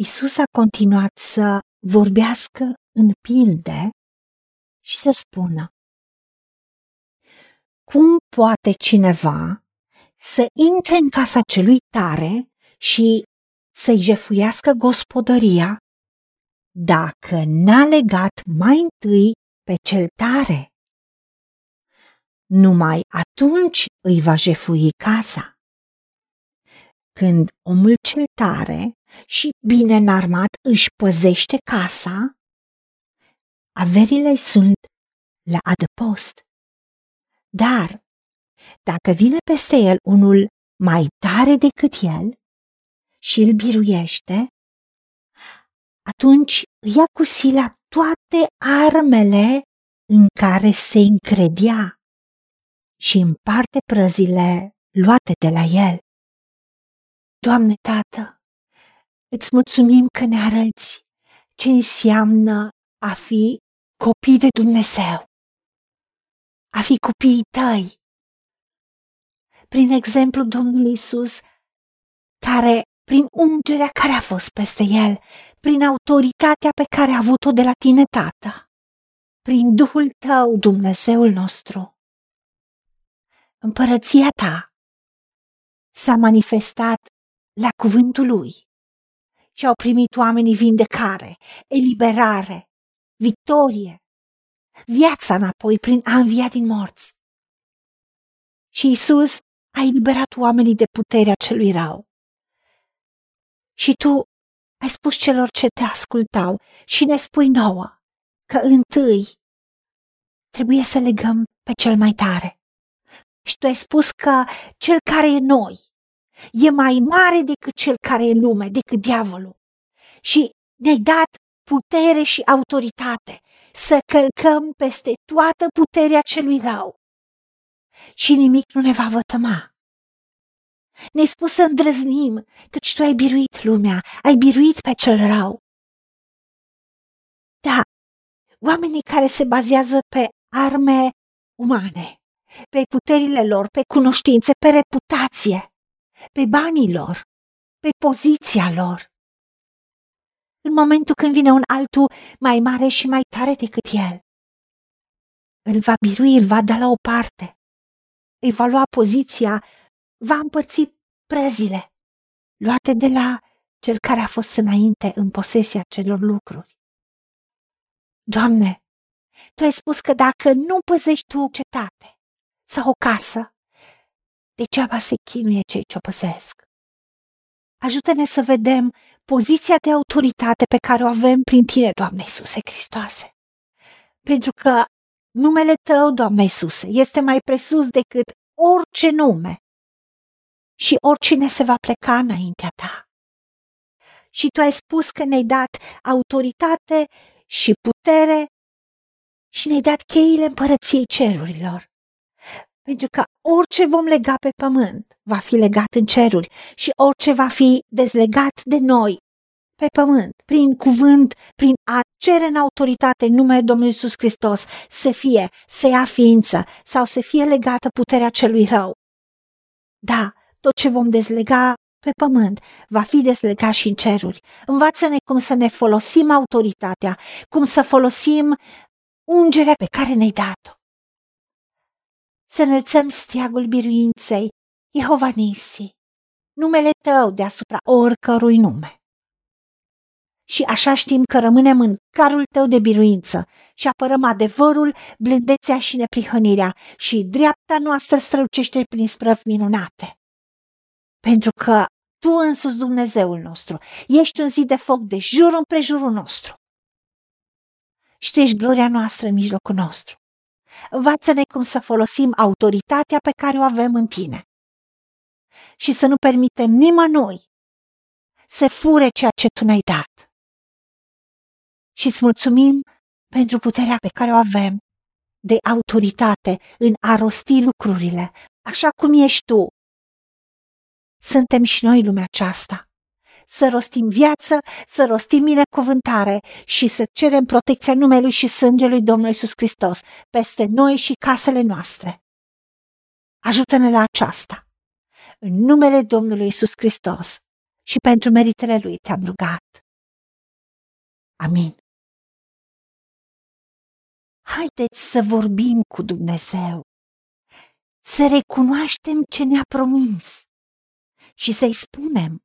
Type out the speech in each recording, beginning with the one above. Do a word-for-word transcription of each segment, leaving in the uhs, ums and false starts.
Iisus a continuat să vorbească în pilde și să spună: cum poate cineva să intre în casa celui tare și să-i jefuiască gospodăria dacă n-a legat mai întâi pe cel tare? Numai atunci îi va jefui casa. Când omul cel tare și bine înarmat își păzește casa, averile sunt la adăpost. Dar dacă vine peste el unul mai tare decât el și îl biruiește, atunci ia cu sila toate armele în care se încredea și împarte prăzile luate de la el. Doamne Tată, îți mulțumim că ne arăți ce înseamnă a fi copii de Dumnezeu, a fi copiii tăi. Prin exemplu Domnului Iisus, care, prin ungerea care a fost peste el, prin autoritatea pe care a avut-o de la tine, Tată, prin Duhul tău, Dumnezeul nostru, împărăția ta s-a manifestat la cuvântul lui și au primit oamenii vindecare, eliberare, victorie, viața înapoi prin a învia din morți. Și Iisus a eliberat oamenii de puterea celui rău. Și tu ai spus celor ce te ascultau și ne spui nouă că întâi trebuie să legăm pe cel mai tare. Și tu ai spus că cel care e noi e mai mare decât cel care e în lume, decât diavolul. Și ne-ai dat putere și autoritate să călcăm peste toată puterea celui rău. Și nimic nu ne va vătăma. Ne-ai spus să îndrăznim, căci tu ai biruit lumea, ai biruit pe cel rău. Da, oamenii care se bazează pe arme umane, pe puterile lor, pe cunoștințe, pe reputație, pe banii lor, pe poziția lor, în momentul când vine un altul mai mare și mai tare decât el, îl va birui, îl va da la o parte, îi va lua poziția, va împărți prezile luate de la cel care a fost înainte în posesia celor lucruri. Doamne, tu ai spus că dacă nu păzești tu o cetate sau o casă, degeaba se chinuie cei ce o păzesc. Ajută-ne să vedem poziția de autoritate pe care o avem prin tine, Doamne Iisuse Hristoase. Pentru că numele tău, Doamne Iisuse, este mai presus decât orice nume și oricine se va pleca înaintea ta. Și tu ai spus că ne-ai dat autoritate și putere și ne-ai dat cheile împărăției cerurilor. Pentru că orice vom lega pe pământ va fi legat în ceruri și orice va fi dezlegat de noi pe pământ, prin cuvânt, prin a cere în autoritate în numele Domnului Iisus Hristos, să fie, să ia ființă sau să fie legată puterea celui rău. Da, tot ce vom dezlega pe pământ va fi dezlegat și în ceruri. Învață-ne cum să ne folosim autoritatea, cum să folosim ungerea pe care ne-ai dat-o. Să înălțăm steagul biruinței, Jehova Nisi, numele tău deasupra oricărui nume. Și așa știm că rămânem în carul tău de biruință și apărăm adevărul, blândețea și neprihănirea și dreapta noastră strălucește prin sprăvi minunate. Pentru că tu însuți, Dumnezeul nostru, ești un zid de foc de jur împrejurul nostru. Și tu ești gloria noastră în mijlocul nostru. Învață-ne cum să folosim autoritatea pe care o avem în tine și să nu permitem nimănui să fure ceea ce tu ne-ai dat. Și îți mulțumim pentru puterea pe care o avem de autoritate în a rosti lucrurile, așa cum ești tu. Suntem și noi lumea aceasta. Să rostim viață, să rostim binecuvântare și să cerem protecția numelui și sângelui Domnului Iisus Hristos peste noi și casele noastre. Ajută-ne la aceasta. În numele Domnului Iisus Hristos și pentru meritele Lui te-am rugat. Amin. Haideți să vorbim cu Dumnezeu, să recunoaștem ce ne-a promis și să-i spunem: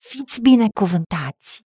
Fiți binecuvântați!